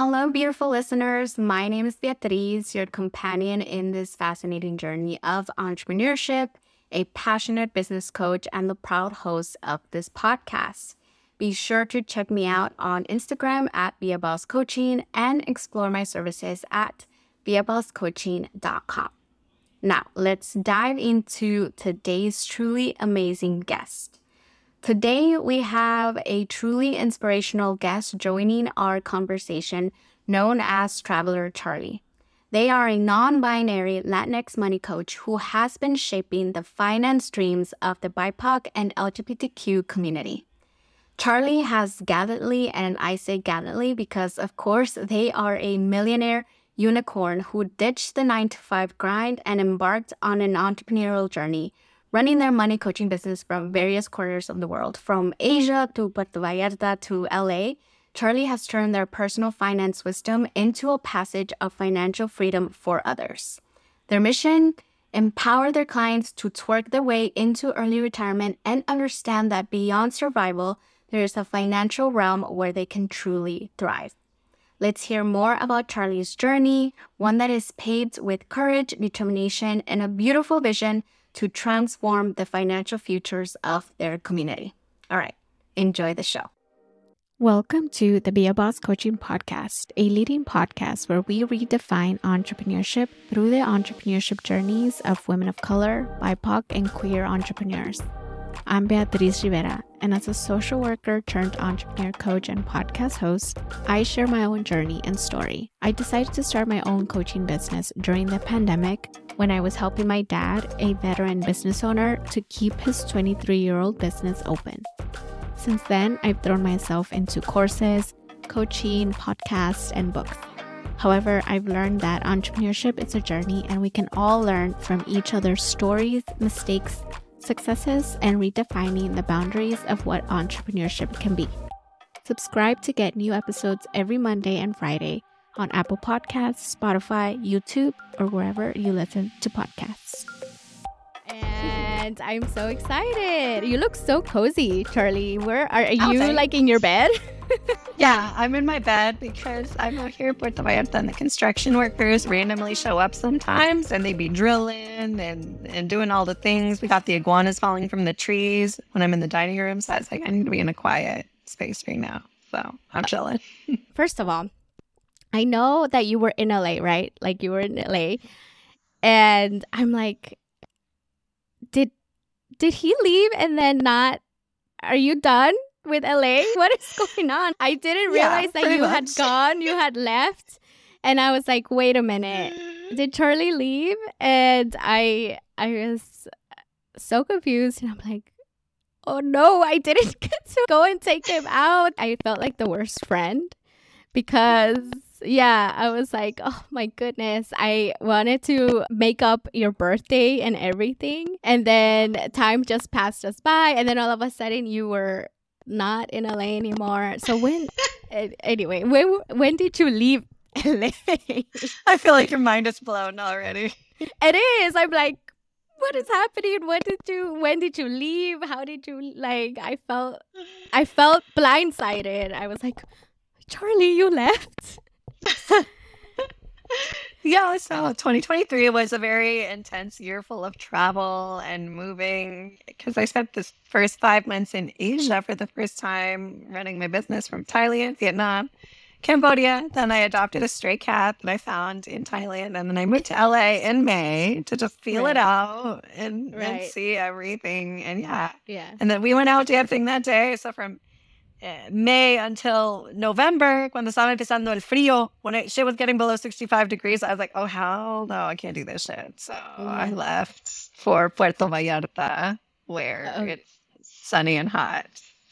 Hello, beautiful listeners. My name is Beatriz, your companion in this fascinating journey of entrepreneurship, a passionate business coach, and the proud host of this podcast. Be sure to check me out on Instagram at BeABossCoaching and explore my services at BeABossCoaching.com. Now, let's dive into today's truly amazing guest. Today, we have a truly inspirational guest joining our conversation known as Traveler Charly. They are a non-binary Latinx money coach who has been shaping the finance dreams of the BIPOC and LGBTQ community. Charly has gallantly, and I say gallantly because, of course, they are a millionaire unicorn who ditched the 9-to-5 grind and embarked on an entrepreneurial journey, running their money coaching business from various corners of the world. From Asia to Puerto Vallarta to LA, Charly has turned their personal finance wisdom into a passage of financial freedom for others. Their mission? Empower their clients to twerk their way into early retirement and understand that beyond survival, there is a financial realm where they can truly thrive. Let's hear more about Charly's journey, one that is paved with courage, determination, and a beautiful vision to transform the financial futures of their community. All right, enjoy the show. Welcome to the Be a Boss Coaching Podcast, a leading podcast where we redefine entrepreneurship through the entrepreneurship journeys of women of color, BIPOC, and queer entrepreneurs. I'm Beatriz Rivera, and as a social worker turned entrepreneur coach and podcast host, I share my own journey and story. I decided to start my own coaching business during the pandemic when I was helping my dad, a veteran business owner, to keep his 23-year-old business open. Since then, I've thrown myself into courses, coaching, podcasts, and books. However, I've learned that entrepreneurship is a journey and we can all learn from each other's stories, mistakes, successes, and redefining the boundaries of what entrepreneurship can be. Subscribe to get new episodes every Monday and Friday on Apple Podcasts, Spotify, YouTube, or wherever you listen to podcasts. And I'm so excited. You look so cozy, Charly. Where are you? Like in your bed? Yeah, I'm in my bed because I'm out here in Puerto Vallarta and the construction workers randomly show up sometimes and they be drilling and doing all the things. We got the iguanas falling from the trees when I'm in the dining room. So it's like, I need to be in a quiet space right now. So I'm chilling. First of all, I know that you were in LA, right? Like you were in LA. And I'm like, did he leave and then not? Are you done with LA? What is going on? I didn't realize that you had gone, you had left. And I was like, wait a minute. Did Charly leave? And I was so confused. And I'm like, oh no, I didn't get to go and take him out. I felt like the worst friend because, yeah, I was like, oh my goodness, I wanted to make up your birthday and everything. And then time just passed us by. And then all of a sudden you were not in LA anymore. So when did you leave LA? I feel like your mind is blown already. It is. I'm like, what is happening? When did you leave? How did you I felt blindsided. I was like, Charly, you left? Yeah, so 2023 was a very intense year full of travel and moving because I spent the first 5 months in Asia for the first time running my business from Thailand, Vietnam, Cambodia. Then I adopted a stray cat that I found in Thailand. And then I moved to LA in May to just feel it out and see everything. And yeah. And then we went out dancing that day. So from May until November, cuando estaba empezando el frío, when shit was getting below 65 degrees, I was like, oh, hell no, I can't do this shit. So I left for Puerto Vallarta, where it's sunny and hot.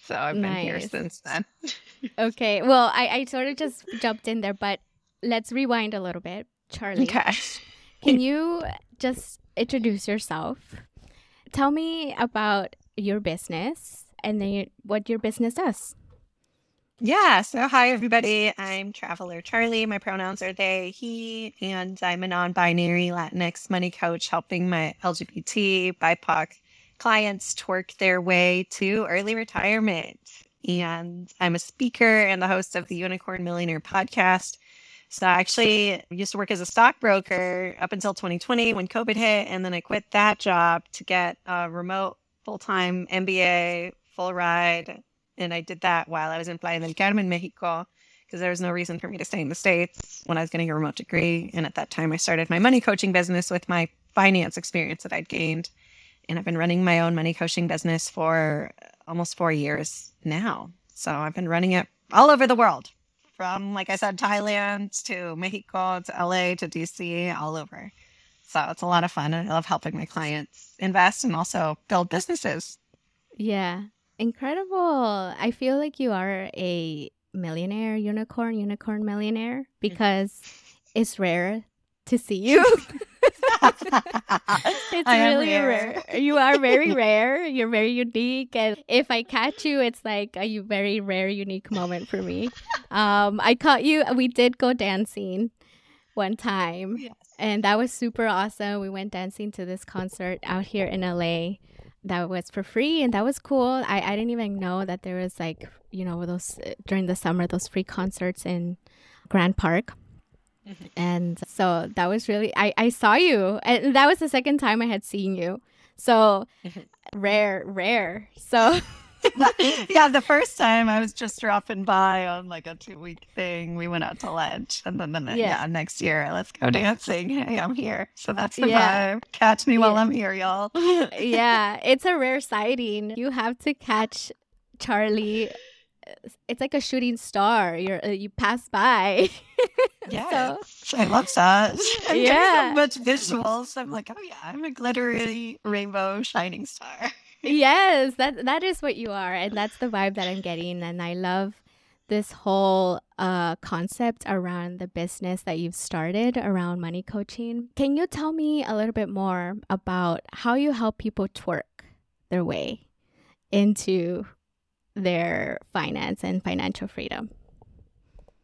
So I've been here since then. Okay. Well, I sort of just jumped in there, but let's rewind a little bit. Charly, okay. Can you just introduce yourself? Tell me about your business. And then what your business does. Yeah. So hi, everybody. I'm Traveler Charly. My pronouns are they, he, and I'm a non-binary Latinx money coach helping my LGBT, BIPOC clients twerk their way to early retirement. and I'm a speaker and the host of the Unicorn Millionaire Podcast. So I actually used to work as a stockbroker up until 2020 when COVID hit, and then I quit that job to get a remote full-time MBA, full ride, and I did that while I was in Playa del Carmen, Mexico, because there was no reason for me to stay in the States when I was getting a remote degree. And at that time, I started my money coaching business with my finance experience that I'd gained. And I've been running my own money coaching business for almost 4 years now. So I've been running it all over the world, from, like I said, Thailand to Mexico to LA to DC, all over. So it's a lot of fun. And I love helping my clients invest and also build businesses. Yeah. Incredible. I feel like you are a millionaire, unicorn millionaire, because it's rare to see you. It's really rare. You are very rare. You're very unique. And if I catch you, it's like a very rare, unique moment for me. I caught you. We did go dancing one time. Yes. And that was super awesome. We went dancing to this concert out here in LA. That was for free, and that was cool. I didn't even know that there was, like, you know, those during the summer, those free concerts in Grand Park. Mm-hmm. And so that was really, I saw you, and that was the second time I had seen you. So rare. So yeah, the first time I was just dropping by on like a 2-week thing. We went out to lunch, and then next year, let's go dancing. Hey, I'm here. So that's the vibe. Catch me while I'm here, y'all. Yeah, it's a rare sighting. You have to catch Charly. It's like a shooting star. You pass by. Yeah, so, I love that. I'm getting so much visuals. I'm like, oh yeah, I'm a glittery rainbow shining star. Yes, that is what you are, and that's the vibe that I'm getting. And I love this whole concept around the business that you've started around money coaching. Can you tell me a little bit more about how you help people twerk their way into their finance and financial freedom?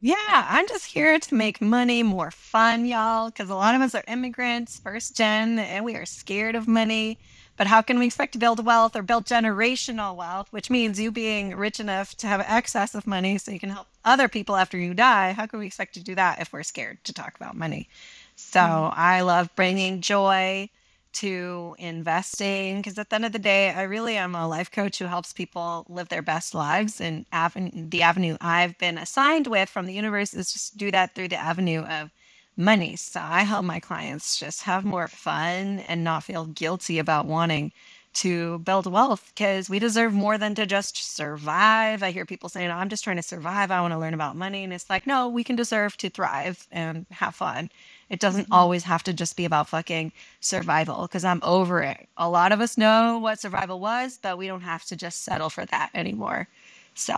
Yeah, I'm just here to make money more fun, y'all, because a lot of us are immigrants, first gen, and we are scared of money. But how can we expect to build wealth or build generational wealth, which means you being rich enough to have excess of money so you can help other people after you die? How can we expect to do that if we're scared to talk about money? So I love bringing joy to investing, because at the end of the day, I really am a life coach who helps people live their best lives. And the avenue I've been assigned with from the universe is just to do that through the avenue of money. So I help my clients just have more fun and not feel guilty about wanting to build wealth, because we deserve more than to just survive. I hear people saying, I'm just trying to survive. I want to learn about money. And it's like, no, we can deserve to thrive and have fun. It doesn't always have to just be about fucking survival, because I'm over it. A lot of us know what survival was, but we don't have to just settle for that anymore. So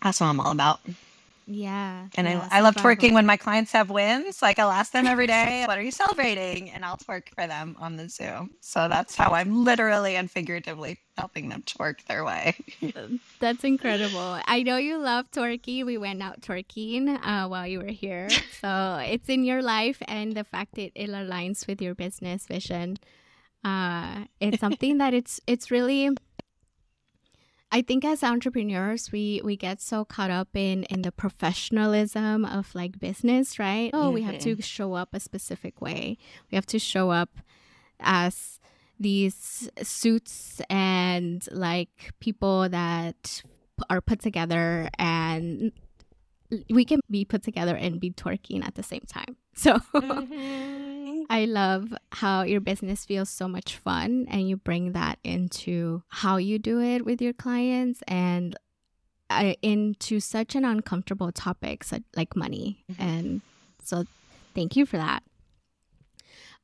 that's what I'm all about. Yeah. And I love twerking when my clients have wins. Like, I'll ask them every day, what are you celebrating? And I'll twerk for them on the Zoom. So that's how I'm literally and figuratively helping them twerk their way. That's incredible. I know you love twerking. We went out twerking while you were here. So it's in your life, and the fact that it aligns with your business vision. It's something that it's really... I think as entrepreneurs, we get so caught up in the professionalism of, like, business, right? Oh, we have to show up a specific way. We have to show up as these suits and, like, people that are put together, and we can be put together and be twerking at the same time. So I love how your business feels so much fun, and you bring that into how you do it with your clients and into such an uncomfortable topic, like money. And so thank you for that.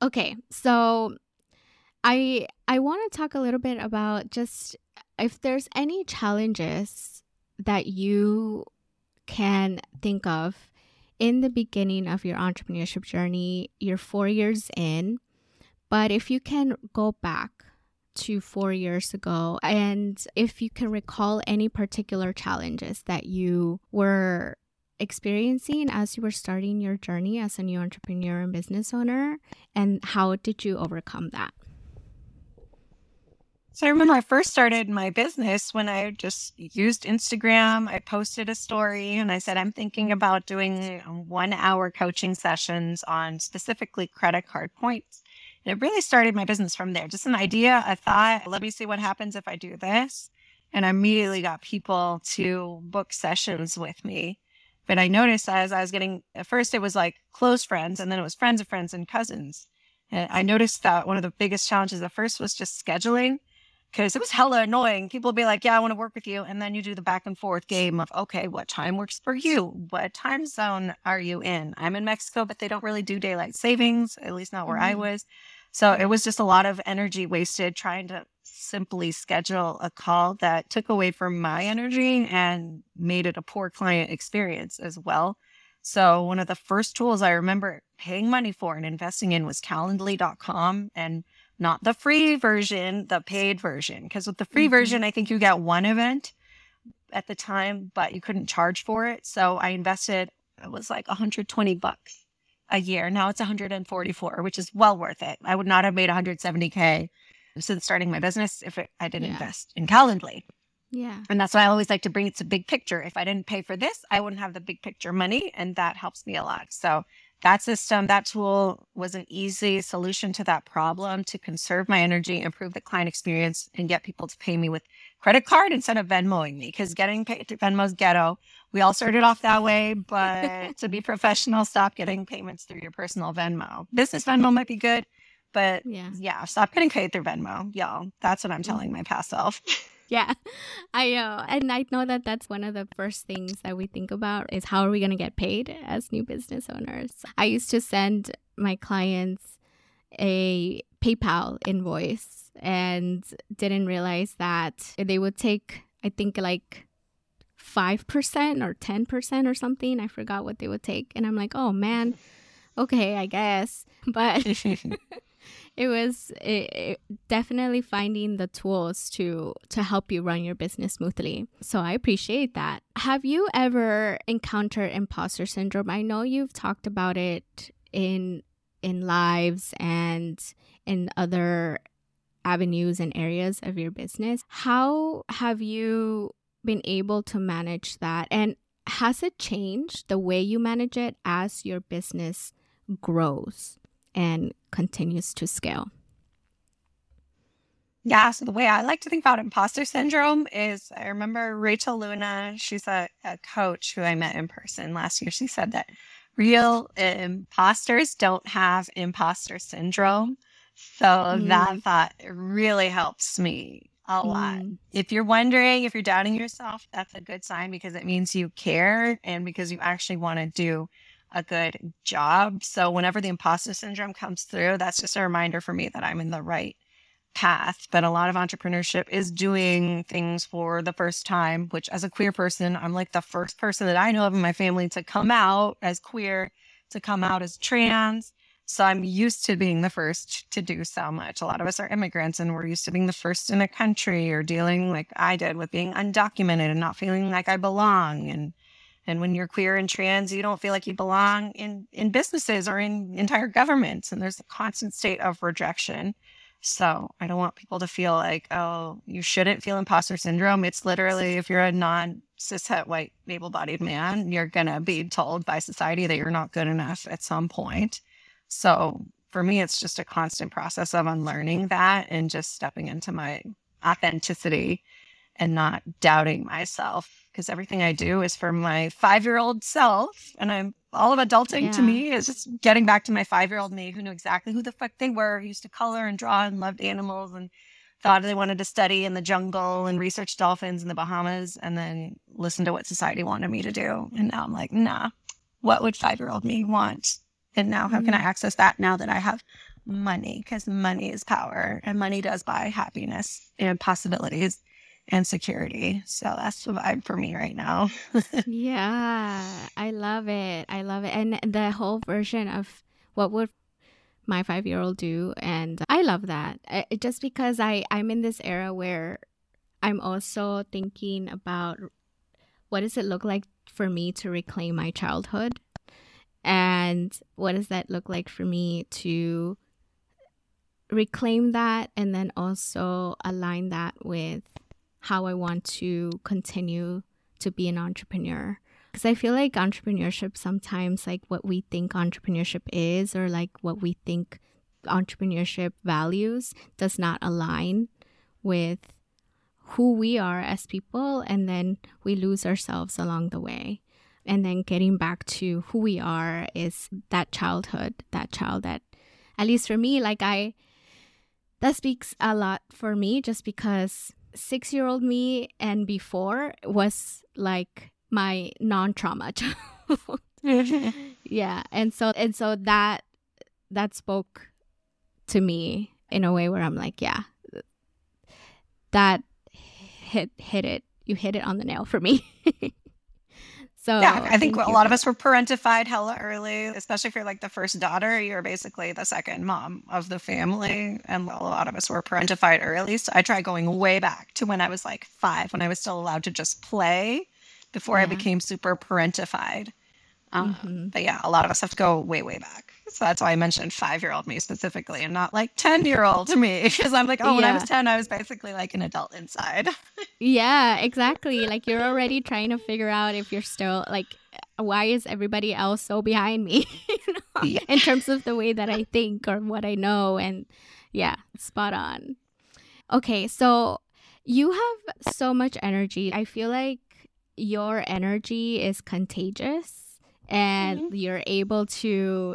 Okay, so I want to talk a little bit about just if there's any challenges that you can think of in the beginning of your entrepreneurship journey. You're 4 years in, but if you can go back to 4 years ago, and if you can recall any particular challenges that you were experiencing as you were starting your journey as a new entrepreneur and business owner, and how did you overcome that? So I remember I first started my business when I just used Instagram. I posted a story and I said, I'm thinking about doing 1 hour coaching sessions on specifically credit card points. And it really started my business from there. Just an idea, a thought, let me see what happens if I do this. And I immediately got people to book sessions with me. But I noticed as I was getting, at first it was like close friends, and then it was friends of friends and cousins. And I noticed that one of the biggest challenges at first was just scheduling. Because it was hella annoying. People would be like, yeah, I want to work with you. And then you do the back and forth game of, okay, what time works for you? What time zone are you in? I'm in Mexico, but they don't really do daylight savings, at least not where I was. So it was just a lot of energy wasted trying to simply schedule a call that took away from my energy and made it a poor client experience as well. So one of the first tools I remember paying money for and investing in was Calendly.com, and not the free version, the paid version. Because with the free version, I think you get one event at the time, but you couldn't charge for it. So I invested, it was like $120 a year. Now it's $144, which is well worth it. I would not have made $170K since starting my business if I didn't invest in Calendly. Yeah. And that's why I always like to bring it to big picture. If I didn't pay for this, I wouldn't have the big picture money. And that helps me a lot. So that system, that tool was an easy solution to that problem to conserve my energy, improve the client experience, and get people to pay me with credit card instead of Venmoing me, because getting paid through Venmo's ghetto. We all started off that way, but to be professional, stop getting payments through your personal Venmo. Business Venmo might be good, but yeah, stop getting paid through Venmo, y'all. That's what I'm telling my past self. Yeah, I know. And I know that that's one of the first things that we think about is how are we going to get paid as new business owners? I used to send my clients a PayPal invoice and didn't realize that they would take, I think, like 5% or 10% or something. I forgot what they would take. And I'm like, oh, man, okay, I guess. But It was definitely finding the tools to help you run your business smoothly. So I appreciate that. Have you ever encountered imposter syndrome? I know you've talked about it in lives and in other avenues and areas of your business. How have you been able to manage that? And has it changed the way you manage it as your business grows and continues to scale? Yeah, so the way I like to think about imposter syndrome is I remember Rachel Luna, she's a coach who I met in person last year. She said that real imposters don't have imposter syndrome. So that thought really helps me a lot. If you're wondering, if you're doubting yourself, that's a good sign because it means you care and because you actually want to do a good job. So whenever the imposter syndrome comes through, that's just a reminder for me that I'm in the right path. But a lot of entrepreneurship is doing things for the first time, which as a queer person, I'm like the first person that I know of in my family to come out as queer, to come out as trans. So I'm used to being the first to do so much. A lot of us are immigrants and we're used to being the first in a country or dealing like I did with being undocumented and not feeling like I belong. And when you're queer and trans, you don't feel like you belong in businesses or in entire governments. And there's a constant state of rejection. So I don't want people to feel like, oh, you shouldn't feel imposter syndrome. It's literally if you're a non-cishet white able-bodied man, you're going to be told by society that you're not good enough at some point. So for me, it's just a constant process of unlearning that and just stepping into my authenticity and not doubting myself, because everything I do is for my 5-year-old self. And I'm all of adulting to me is just getting back to my 5-year-old me who knew exactly who the fuck they were, who used to color and draw and loved animals and thought they wanted to study in the jungle and research dolphins in the Bahamas and then listen to what society wanted me to do. And now I'm like, nah, what would 5-year-old me want? And now how can I access that now that I have money? Because money is power and money does buy happiness and possibilities and security. So that's the vibe for me right now. Yeah, I love it. I love it. And the whole version of what would my 5-year-old do? And I love that. Just because I'm in this era where I'm also thinking about what does it look like for me to reclaim my childhood? And what does that look like for me to reclaim that and then also align that with how I want to continue to be an entrepreneur. Because I feel like entrepreneurship sometimes, like what we think entrepreneurship is or like what we think entrepreneurship values does not align with who we are as people, and then we lose ourselves along the way. And then getting back to who we are is that childhood, that child that, at least for me, like that speaks a lot for me, just because 6-year-old me and before was like my non-trauma child. Yeah. And so that spoke to me in a way where I'm like, yeah, that hit it. You hit it on the nail for me. So yeah, I think a lot of us were parentified hella early, especially if you're like the first daughter, you're basically the second mom of the family. And a lot of us were parentified early. So I tried going way back to when I was like 5, when I was still allowed to just play before I became super parentified. But yeah, a lot of us have to go way, way back. So that's why I mentioned 5-year-old me specifically and not like 10-year-old me, because I'm like, when I was 10, I was basically like an adult inside. Yeah, exactly. Like you're already trying to figure out if you're still like, why is everybody else so behind me? You know? Yeah. In terms of the way that I think or what I know. And yeah, spot on. Okay, so you have so much energy. I feel like your energy is contagious and you're able to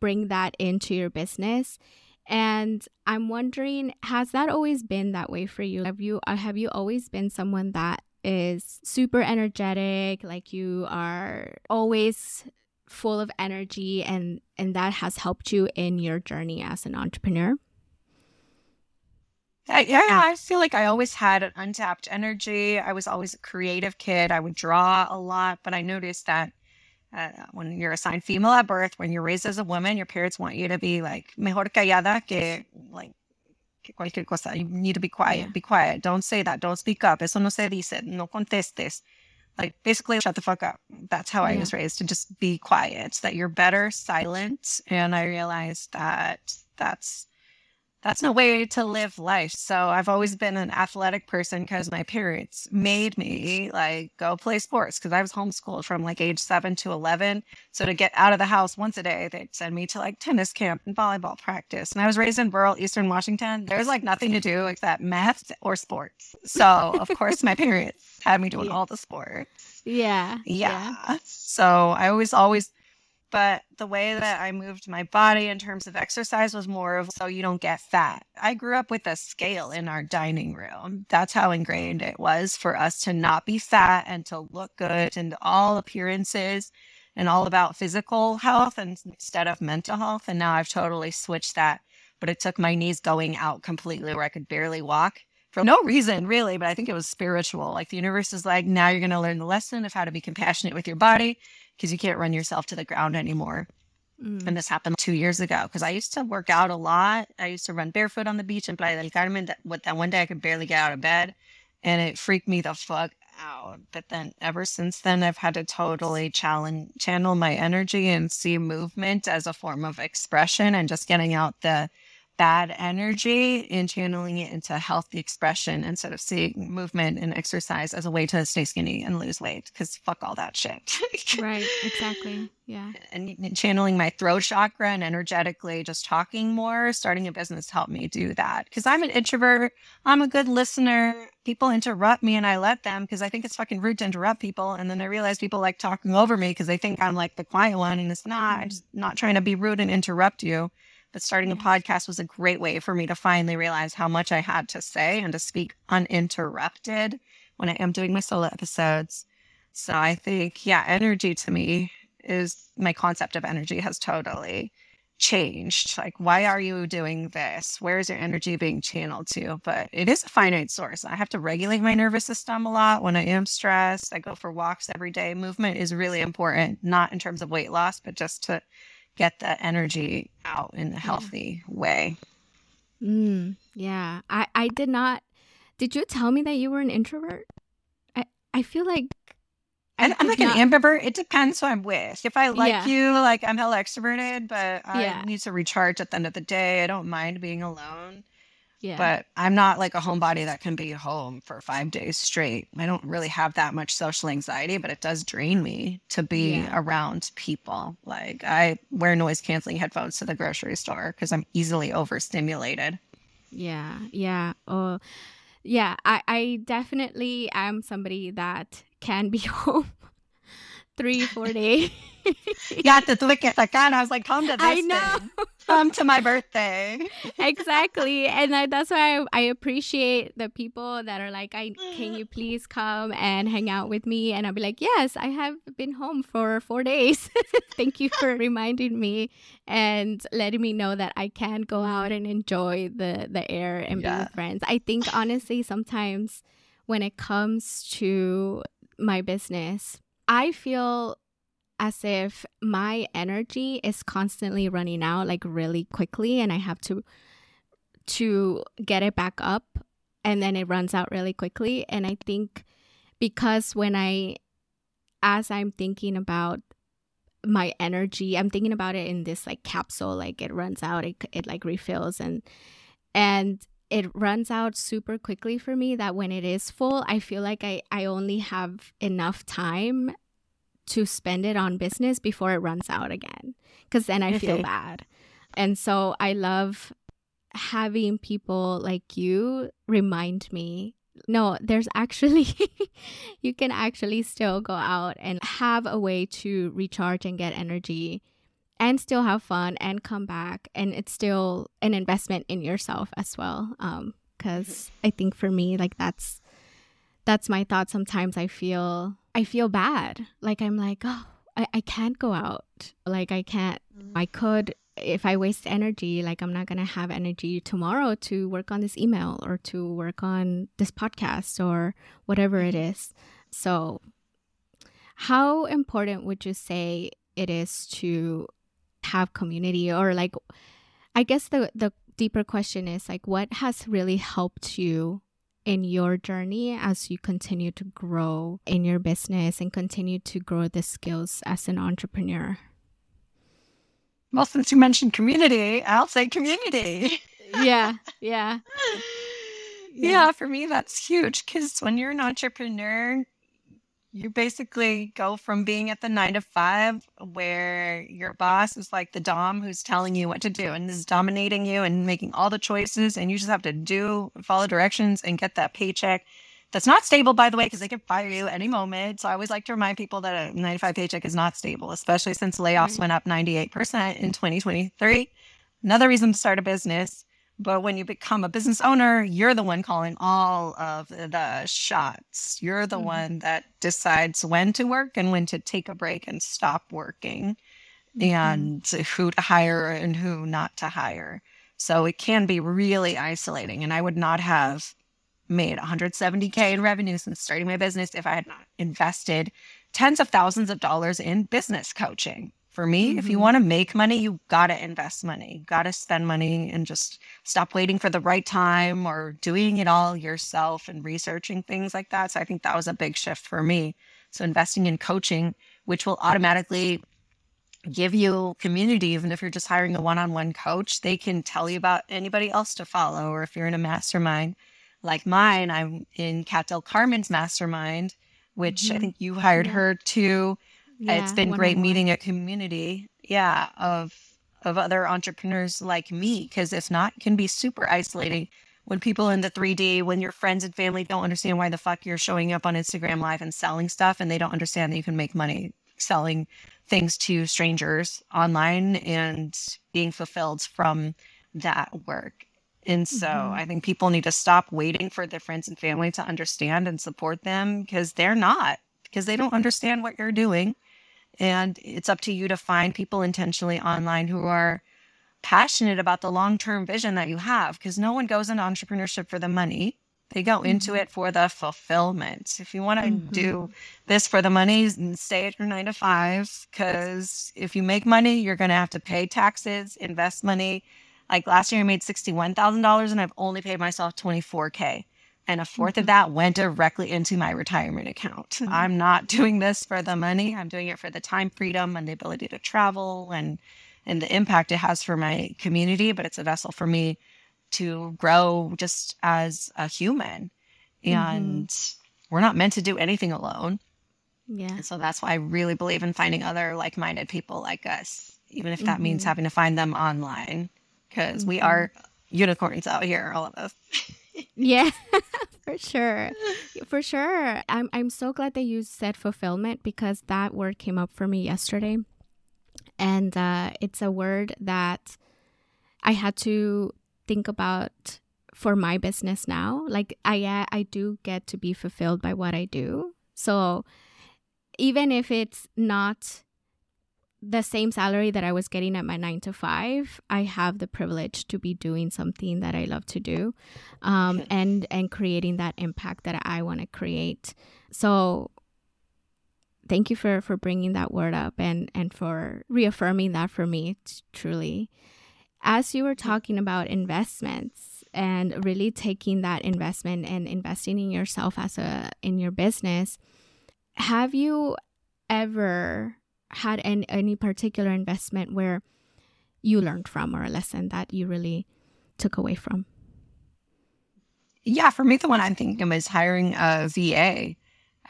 bring that into your business. And I'm wondering, has that always been that way for you? Have you always been someone that is super energetic, like you are always full of energy, and that has helped you in your journey as an entrepreneur? Yeah, I feel like I always had an untapped energy. I was always a creative kid. I would draw a lot, but I noticed that when you're assigned female at birth, when you're raised as a woman, your parents want you to be like, mejor callada que like cualquier cosa. You need to be quiet, be quiet. Don't say that. Don't speak up. Eso no se dice. No contestes. Like basically shut the fuck up. That's how I was raised, to just be quiet, that you're better silent. And I realized that that's no way to live life. So I've always been an athletic person because my parents made me like go play sports, because I was homeschooled from like age 7 to 11. So to get out of the house once a day, they'd send me to like tennis camp and volleyball practice. And I was raised in rural Eastern Washington. There's like nothing to do except math or sports. So of course my parents had me doing all the sports. Yeah. So I always, but the way that I moved my body in terms of exercise was more of so you don't get fat. I grew up with a scale in our dining room. That's how ingrained it was for us to not be fat and to look good and all appearances and all about physical health instead of mental health. And now I've totally switched that. But it took my knees going out completely where I could barely walk for no reason really, but I think it was spiritual. Like the universe is like, now you're going to learn the lesson of how to be compassionate with your body, because you can't run yourself to the ground anymore. And this happened 2 years ago, because I used to work out a lot. I used to run barefoot on the beach in Playa del Carmen. That one day I could barely get out of bed, and it freaked me the fuck out. But then ever since then, I've had to totally channel my energy and see movement as a form of expression, and just getting out the bad energy and channeling it into healthy expression instead of seeing movement and exercise as a way to stay skinny and lose weight, because fuck all that shit. Right, exactly. Yeah. And channeling my throat chakra and energetically just talking more. Starting a business helped me do that, because I'm an introvert. I'm a good listener. People interrupt me and I let them, because I think it's fucking rude to interrupt people. And then I realize people like talking over me because they think I'm like the quiet one, and it's not. I'm just not trying to be rude and interrupt you. But starting a podcast was a great way for me to finally realize how much I had to say and to speak uninterrupted when I am doing my solo episodes. So I think, energy to me is, my concept of energy has totally changed. Like, why are you doing this? Where is your energy being channeled to? But it is a finite source. I have to regulate my nervous system a lot when I am stressed. I go for walks every day. Movement is really important, not in terms of weight loss, but just to get that energy out in a healthy way. Yeah. I did not. Did you tell me that you were an introvert? I feel like I'm like an ambivert. It depends who I'm with. If I like you, like I'm hella extroverted, but I need to recharge at the end of the day. I don't mind being alone. Yeah. But I'm not like a homebody that can be home for 5 days straight. I don't really have that much social anxiety, but it does drain me to be around people. Like I wear noise canceling headphones to the grocery store because I'm easily overstimulated. Yeah. Yeah. Oh, yeah. I definitely am somebody that can be home 3-4 days. Yeah, I was like, come to this thing. Come to my birthday. Exactly. And that's why I appreciate the people that are like, can you please come and hang out with me? And I'll be like, yes, I have been home for 4 days. Thank you for reminding me and letting me know that I can go out and enjoy the air and be with friends. I think, honestly, sometimes when it comes to my business, I feel as if my energy is constantly running out, like really quickly, and I have to get it back up, and then it runs out really quickly. And I think because as I'm thinking about my energy, I'm thinking about it in this like capsule, like it runs out, it like refills, and it runs out super quickly for me, that when it is full, I feel like I only have enough time to spend it on business before it runs out again, because then I feel bad. And so I love having people like you remind me, no, there's actually you can actually still go out and have a way to recharge and get energy and still have fun and come back, and it's still an investment in yourself as well, because I think for me, like that's my thought. Sometimes I feel bad. Like I'm like, oh, I can't go out. Like I can't. I could, if I waste energy, like I'm not going to have energy tomorrow to work on this email or to work on this podcast or whatever it is. So how important would you say it is to have community? Or like, I guess the deeper question is like, what has really helped you in your journey as you continue to grow in your business and continue to grow the skills as an entrepreneur? Well, since you mentioned community, I'll say community. Yeah, for me, that's huge, because when you're an entrepreneur, you basically go from being at the 9-to-5 where your boss is like the dom who's telling you what to do and is dominating you and making all the choices, and you just have to follow directions and get that paycheck. That's not stable, by the way, because they can fire you any moment. So I always like to remind people that a 9-to-5 paycheck is not stable, especially since layoffs went up 98% in 2023. Another reason to start a business. But when you become a business owner, you're the one calling all of the shots. You're the one that decides when to work and when to take a break and stop working, and who to hire and who not to hire. So it can be really isolating. And I would not have made $170K in revenue since starting my business if I had not invested tens of thousands of dollars in business coaching. For me, if you want to make money, you got to invest money, got to spend money, and just stop waiting for the right time or doing it all yourself and researching things like that. So I think that was a big shift for me. So investing in coaching, which will automatically give you community, even if you're just hiring a one-on-one coach, they can tell you about anybody else to follow. Or if you're in a mastermind like mine, I'm in Cat Del Carmen's mastermind, which I think you hired her to. Yeah, it's been great meeting a community, of other entrepreneurs like me, because if not, it can be super isolating when people in the 3D, when your friends and family don't understand why the fuck you're showing up on Instagram Live and selling stuff, and they don't understand that you can make money selling things to strangers online and being fulfilled from that work. And so I think people need to stop waiting for their friends and family to understand and support them, because they don't understand what you're doing. And it's up to you to find people intentionally online who are passionate about the long-term vision that you have, because no one goes into entrepreneurship for the money. They go into it for the fulfillment. If you want to do this for the money, stay at your 9-to-5, because if you make money, you're going to have to pay taxes, invest money. Like last year, I made $61,000 and I've only paid myself $24K. And a fourth of that went directly into my retirement account. I'm not doing this for the money. I'm doing it for the time freedom and the ability to travel and the impact it has for my community. But it's a vessel for me to grow just as a human. And we're not meant to do anything alone. Yeah. And so that's why I really believe in finding other like-minded people like us, even if that means having to find them online, because we are unicorns out here, all of us. Yeah, for sure. For sure. I'm so glad that you said fulfillment, because that word came up for me yesterday. And it's a word that I had to think about for my business now. Like I do get to be fulfilled by what I do. So even if it's not the same salary that I was getting at my 9-to-5, I have the privilege to be doing something that I love to do, and creating that impact that I want to create. So thank you for bringing that word up and for reaffirming that for me, truly. As you were talking about investments and really taking that investment and investing in yourself in your business, have you ever had any particular investment where you learned from, or a lesson that you really took away from? Yeah, for me, the one I'm thinking of is hiring a VA.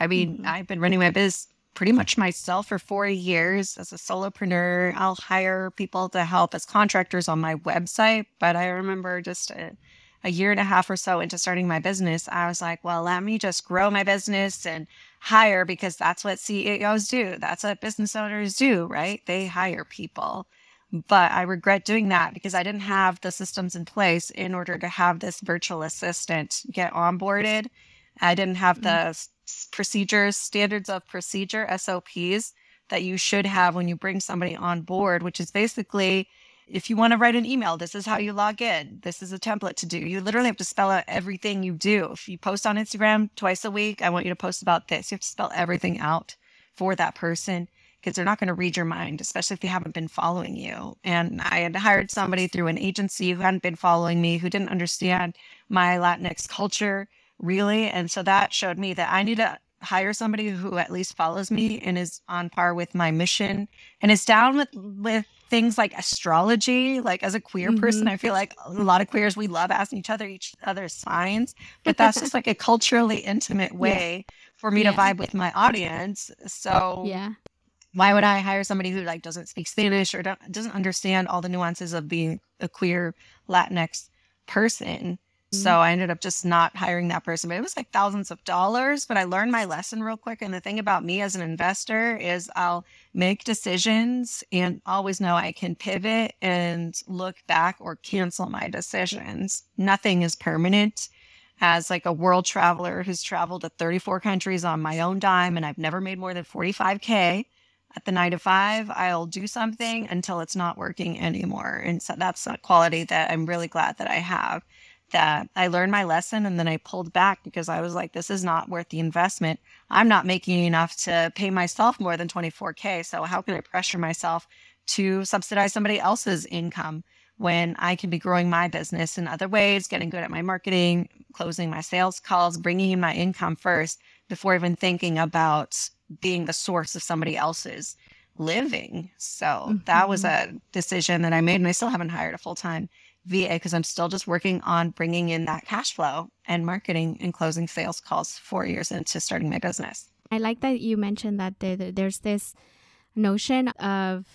I mean, I've been running my biz pretty much myself for 4 years as a solopreneur. I'll hire people to help as contractors on my website. But I remember just a year and a half or so into starting my business, I was like, well, let me just grow my business and hire, because that's what CEOs do. That's what business owners do, right? They hire people. But I regret doing that because I didn't have the systems in place in order to have this virtual assistant get onboarded. I didn't have the procedures, standards of procedure, SOPs, that you should have when you bring somebody on board, which is basically, if you want to write an email, this is how you log in. This is a template to do. You literally have to spell out everything you do. If you post on Instagram twice a week, I want you to post about this. You have to spell everything out for that person, because they're not going to read your mind, especially if they haven't been following you. And I had hired somebody through an agency who hadn't been following me, who didn't understand my Latinx culture, really. And so that showed me that I need to hire somebody who at least follows me and is on par with my mission and is down with things like astrology. Like, as a queer person, I feel like a lot of queers, we love asking each other's signs, but that's just like a culturally intimate way for me to vibe with my audience. So why would I hire somebody who like doesn't speak Spanish or doesn't understand all the nuances of being a queer Latinx person? So I ended up just not hiring that person. But it was like thousands of dollars. But I learned my lesson real quick. And the thing about me as an investor is I'll make decisions and always know I can pivot and look back or cancel my decisions. Nothing is permanent. As like a world traveler who's traveled to 34 countries on my own dime, and I've never made more than $45K at the 9-to-5, I'll do something until it's not working anymore. And so that's a quality that I'm really glad that I have. That I learned my lesson and then I pulled back because I was like, this is not worth the investment. I'm not making enough to pay myself more than $24K. So how can I pressure myself to subsidize somebody else's income when I can be growing my business in other ways, getting good at my marketing, closing my sales calls, bringing in my income first before even thinking about being the source of somebody else's living. So that was a decision that I made, and I still haven't hired a full-time VA because I'm still just working on bringing in that cash flow and marketing and closing sales calls 4 years into starting my business. I like that you mentioned that there's this notion of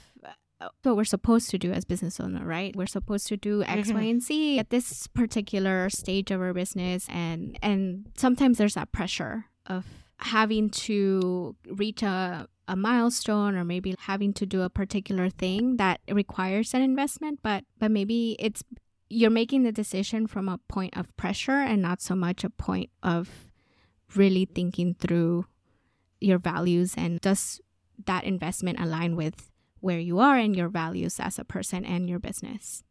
what we're supposed to do as business owner, right? We're supposed to do X, Y, and Z at this particular stage of our business. And sometimes there's that pressure of having to reach a milestone, or maybe having to do a particular thing that requires an investment, but maybe it's you're making the decision from a point of pressure and not so much a point of really thinking through your values and does that investment align with where you are and your values as a person and your business.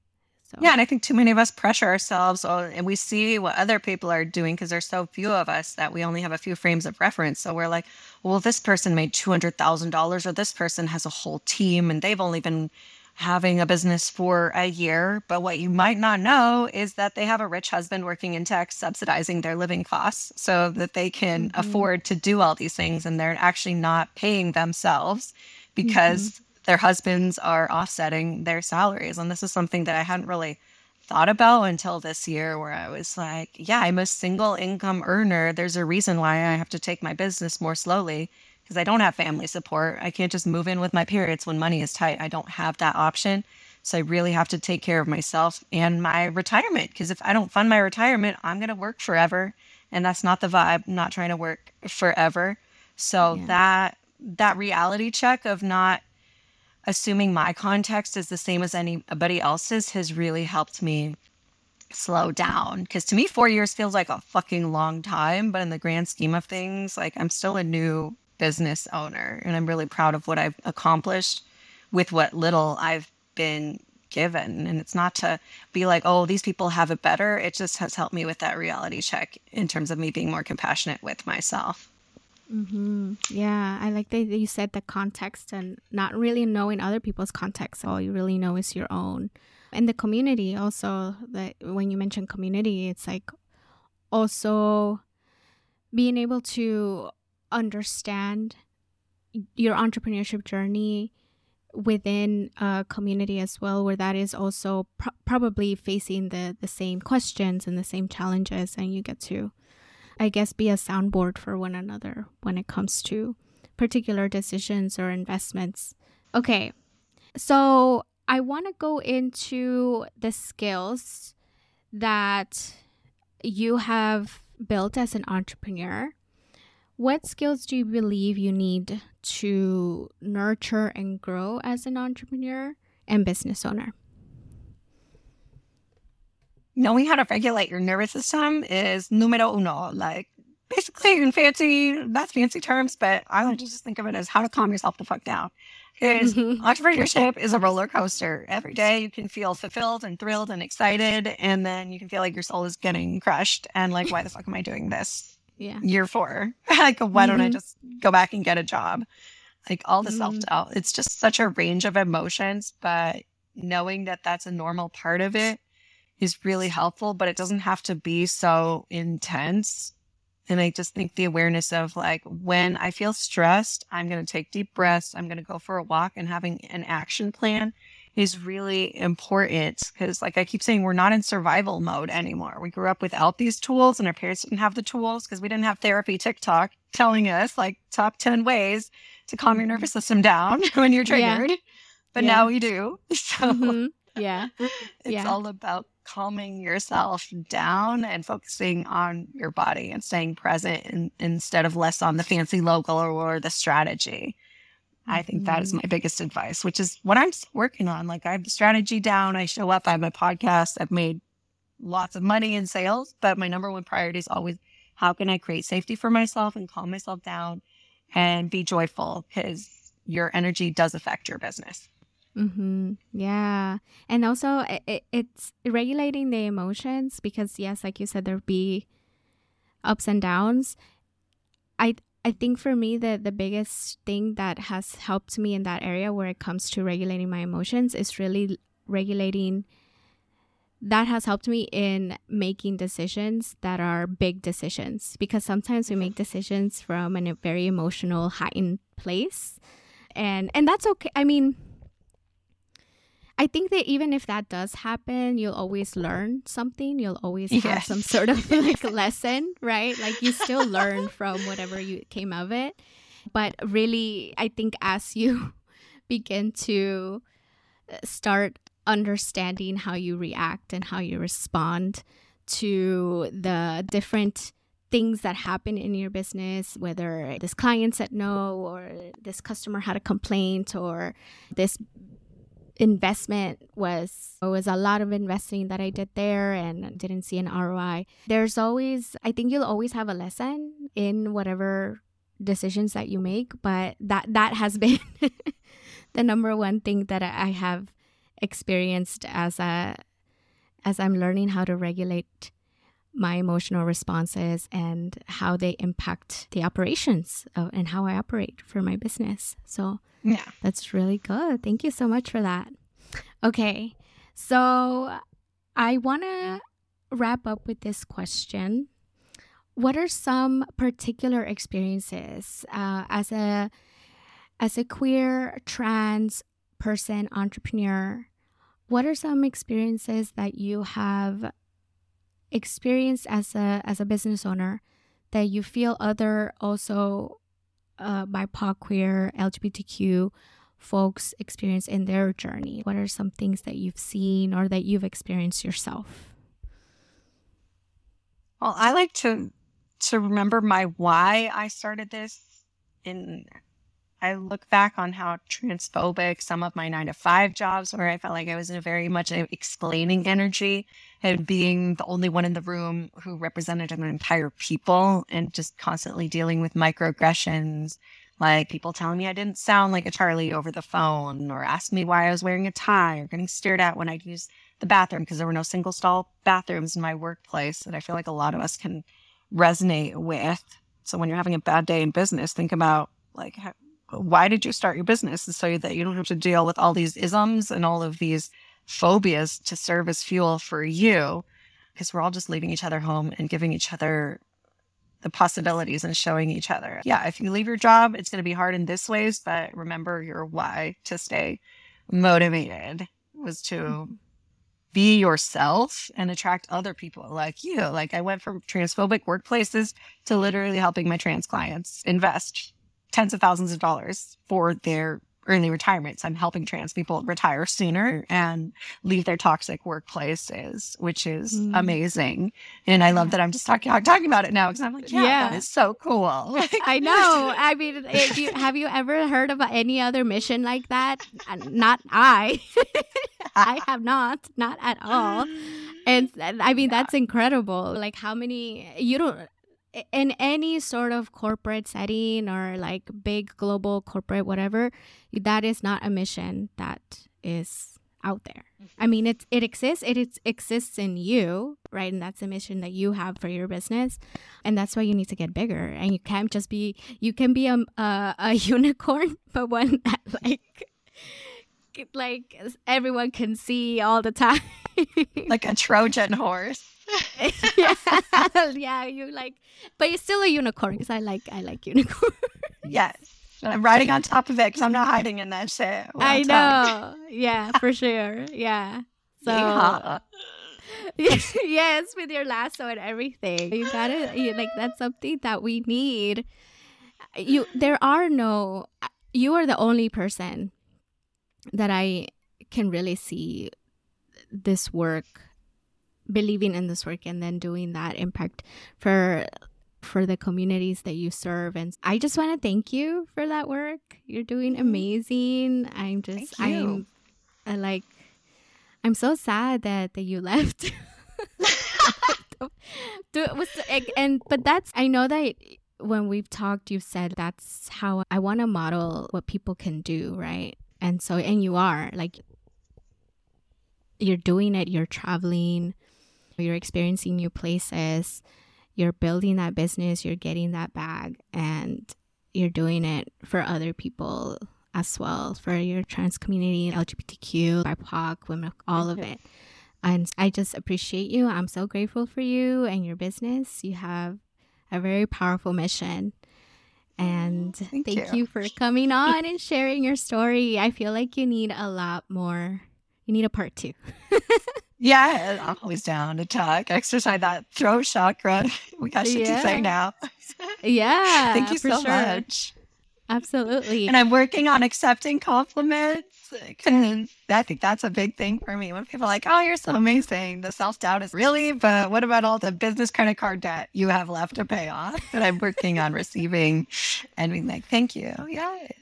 So. Yeah, and I think too many of us pressure ourselves, and we see what other people are doing because there's so few of us that we only have a few frames of reference. So we're like, well, this person made $200,000, or this person has a whole team and they've only been having a business for a year. But what you might not know is that they have a rich husband working in tech, subsidizing their living costs so that they can afford to do all these things. And they're actually not paying themselves because their husbands are offsetting their salaries. And this is something that I hadn't really thought about until this year, where I was like, yeah, I'm a single income earner. There's a reason why I have to take my business more slowly, because I don't have family support. I can't just move in with my parents when money is tight. I don't have that option. So I really have to take care of myself and my retirement, because if I don't fund my retirement, I'm going to work forever. And that's not the vibe. I'm not trying to work forever. So that reality check of not assuming my context is the same as anybody else's has really helped me slow down. Because to me, 4 years feels like a fucking long time. But in the grand scheme of things, like, I'm still a new business owner, and I'm really proud of what I've accomplished with what little I've been given. And it's not to be like, oh, these people have it better. It just has helped me with that reality check in terms of me being more compassionate with myself. Yeah, I like that you said the context and not really knowing other people's context. All you really know is your own. And the community also, that when you mention community, it's like also being able to understand your entrepreneurship journey within a community as well, where that is also probably facing the same questions and the same challenges, and you get to, I guess, be a soundboard for one another when it comes to particular decisions or investments. Okay, so I want to go into the skills that you have built as an entrepreneur. What skills do you believe you need to nurture and grow as an entrepreneur and business owner? Knowing how to regulate your nervous system is numero uno. Like, basically in fancy terms, but I like to just think of it as how to calm yourself the fuck down. Entrepreneurship is a roller coaster. Every day you can feel fulfilled and thrilled and excited, and then you can feel like your soul is getting crushed and like, why the fuck am I doing this? Yeah. Year four. Like, why don't I just go back and get a job? Like, all the self-doubt. It's just such a range of emotions, but knowing that that's a normal part of it is really helpful, but it doesn't have to be so intense. And I just think the awareness of, like, when I feel stressed, I'm going to take deep breaths. I'm going to go for a walk, and having an action plan is really important, because, like I keep saying, we're not in survival mode anymore. We grew up without these tools, and our parents didn't have the tools because we didn't have therapy TikTok telling us like top 10 ways to calm your nervous system down when you're triggered. Yeah. But now we do. So it's all about calming yourself down and focusing on your body and staying present instead of less on the fancy logo or the strategy. I think that is my biggest advice, which is what I'm working on. Like, I have the strategy down. I show up. I have my podcast. I've made lots of money in sales, but my number one priority is always, how can I create safety for myself and calm myself down and be joyful? Because your energy does affect your business. Yeah. And also it's regulating the emotions, because yes, like you said, there'll be ups and downs. I think for me, the biggest thing that has helped me in that area where it comes to regulating my emotions is really regulating. That has helped me in making decisions that are big decisions, because sometimes we make decisions from a very emotional, heightened place. And that's okay. I mean, I think that even if that does happen, you'll always learn something. You'll always have some sort of like lesson, right? Like, you still learn from whatever you came of it. But really, I think as you begin to start understanding how you react and how you respond to the different things that happen in your business, whether this client said no, or this customer had a complaint, or this investment was a lot of investing that I did there and didn't see an ROI. I think you'll always have a lesson in whatever decisions that you make, but that has been the number one thing that I have experienced as I'm learning how to regulate my emotional responses and how they impact the operations and how I operate for my business. So yeah, that's really good. Thank you so much for that. Okay, so I want to wrap up with this question. What are some particular experiences as a queer, trans person, entrepreneur? What are some experiences that you have experienced as a business owner that you feel other also BIPOC, queer, LGBTQ folks experience in their journey? What are some things that you've seen or that you've experienced yourself? Well, I like to remember my why I started this, and I look back on how transphobic some of my 9-to-5 jobs were. I felt like I was in a very much explaining energy and being the only one in the room who represented an entire people, and just constantly dealing with microaggressions, like people telling me I didn't sound like a Charly over the phone, or asking me why I was wearing a tie, or getting stared at when I'd use the bathroom because there were no single stall bathrooms in my workplace, that I feel like a lot of us can resonate with. So when you're having a bad day in business, think about like, why did you start your business? So that you don't have to deal with all these isms and all of these phobias to serve as fuel for you, because we're all just leading each other home and giving each other the possibilities and showing each other. Yeah, if you leave your job, it's going to be hard in this ways, but remember your why to stay motivated was to be yourself and attract other people like you. Like I went from transphobic workplaces to literally helping my trans clients invest tens of thousands of dollars for their early retirements. I'm helping trans people retire sooner and leave their toxic workplaces, which is amazing. And I love that I'm just talking about it now, because I'm like, yeah, that is so cool. I know. I mean, have you ever heard about any other mission like that? Not I. I have not at all. And I mean, that's incredible. Like how many, you don't, in any sort of corporate setting or like big global corporate, whatever, that is not a mission that is out there. I mean, it exists. It exists in you, right? And that's a mission that you have for your business. And that's why you need to get bigger. And you can't just be, you can be a unicorn, but one that like everyone can see all the time. Like a Trojan horse. yeah, you like, but you're still a unicorn, because I like unicorns. Yes, but I'm riding on top of it because I'm not hiding in that shit. I know. Yeah, for sure. Yeah. So yes, with your lasso and everything, you got it. Like that's something that we need. You are the only person that I can really see this work, believing in this work, and then doing that impact for the communities that you serve. And I just want to thank you for that work. You're doing amazing. I'm so sad that you left. But that's, I know that when we've talked, you've said that's how I want to model what people can do, right? And so, and you are like, you're doing it, you're traveling, you're experiencing new places, you're building that business, you're getting that bag, and you're doing it for other people as well, for your trans community, LGBTQ, BIPOC, women, all of it. And I just appreciate you. I'm so grateful for you and your business. You have a very powerful mission. And thank you for coming on and sharing your story. I feel like you need a lot more. You need a part two. Yeah, I'm always down to talk. Exercise that throat chakra. We got shit to say now. Yeah. Thank you so much. Absolutely. And I'm working on accepting compliments. I think that's a big thing for me. When people are like, oh, you're so amazing. The self-doubt is really, but what about all the business credit card debt you have left to pay off? But I'm working on receiving and being like, thank you. Yes.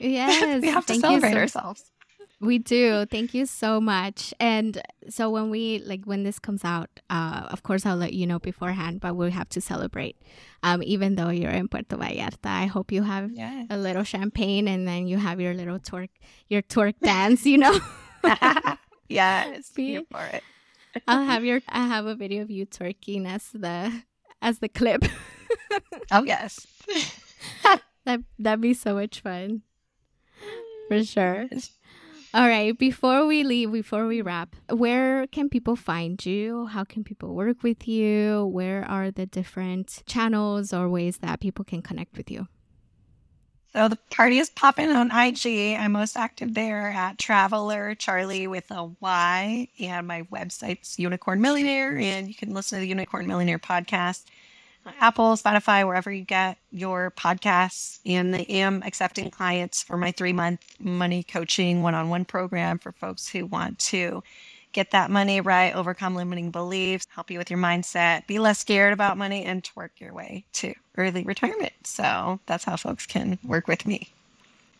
Yes. We have to celebrate ourselves. We do. Thank you so much. And so when this comes out, of course, I'll let you know beforehand, but we'll have to celebrate. Even though you're in Puerto Vallarta, I hope you have a little champagne, and then you have your little twerk dance, you know? Yes. Here for it. I have a video of you twerking as the clip. Oh, yes. That'd be so much fun. For sure. All right. Before we leave, before we wrap, where can people find you? How can people work with you? Where are the different channels or ways that people can connect with you? So the party is popping on IG. I'm most active there at Traveler Charly with a Y. And my website's Unicorn Millionaire. And you can listen to the Unicorn Millionaire podcast, Apple, Spotify, wherever you get your podcasts. And I am accepting clients for my 3-month money coaching one-on-one program for folks who want to get that money right, overcome limiting beliefs, help you with your mindset, be less scared about money, and twerk your way to early retirement. So that's how folks can work with me.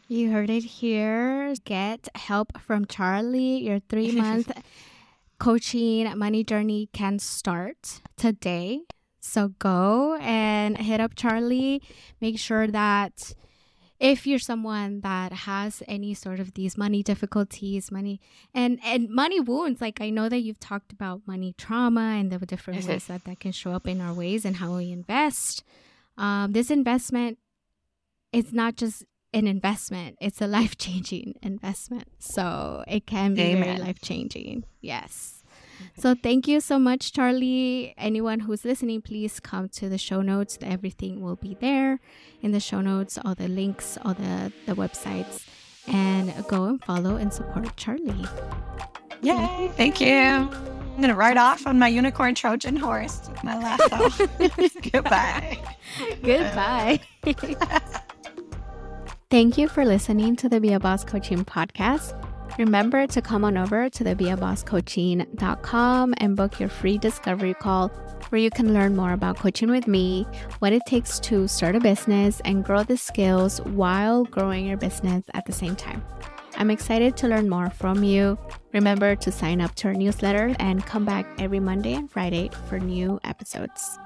You heard it here. Get help from Charly. Your 3-month coaching money journey can start today. So go and hit up Charly. Make sure that if you're someone that has any sort of these money difficulties, money and money wounds, like I know that you've talked about money trauma and the different ways that can show up in our ways and how we invest. This investment is not just an investment. It's a life-changing investment. So it can be very life-changing. Yes. So thank you so much, Charly. Anyone who's listening, please come to the show notes. Everything will be there in the show notes, all the links, all the websites. And go and follow and support Charly. Yay, thank you. I'm going to ride off on my unicorn Trojan horse with my lasso. Goodbye. Goodbye. Thank you for listening to the Be a Boss Coaching Podcast. Remember to come on over to the beabosscoaching.com and book your free discovery call where you can learn more about coaching with me, what it takes to start a business and grow the skills while growing your business at the same time. I'm excited to learn more from you. Remember to sign up to our newsletter and come back every Monday and Friday for new episodes.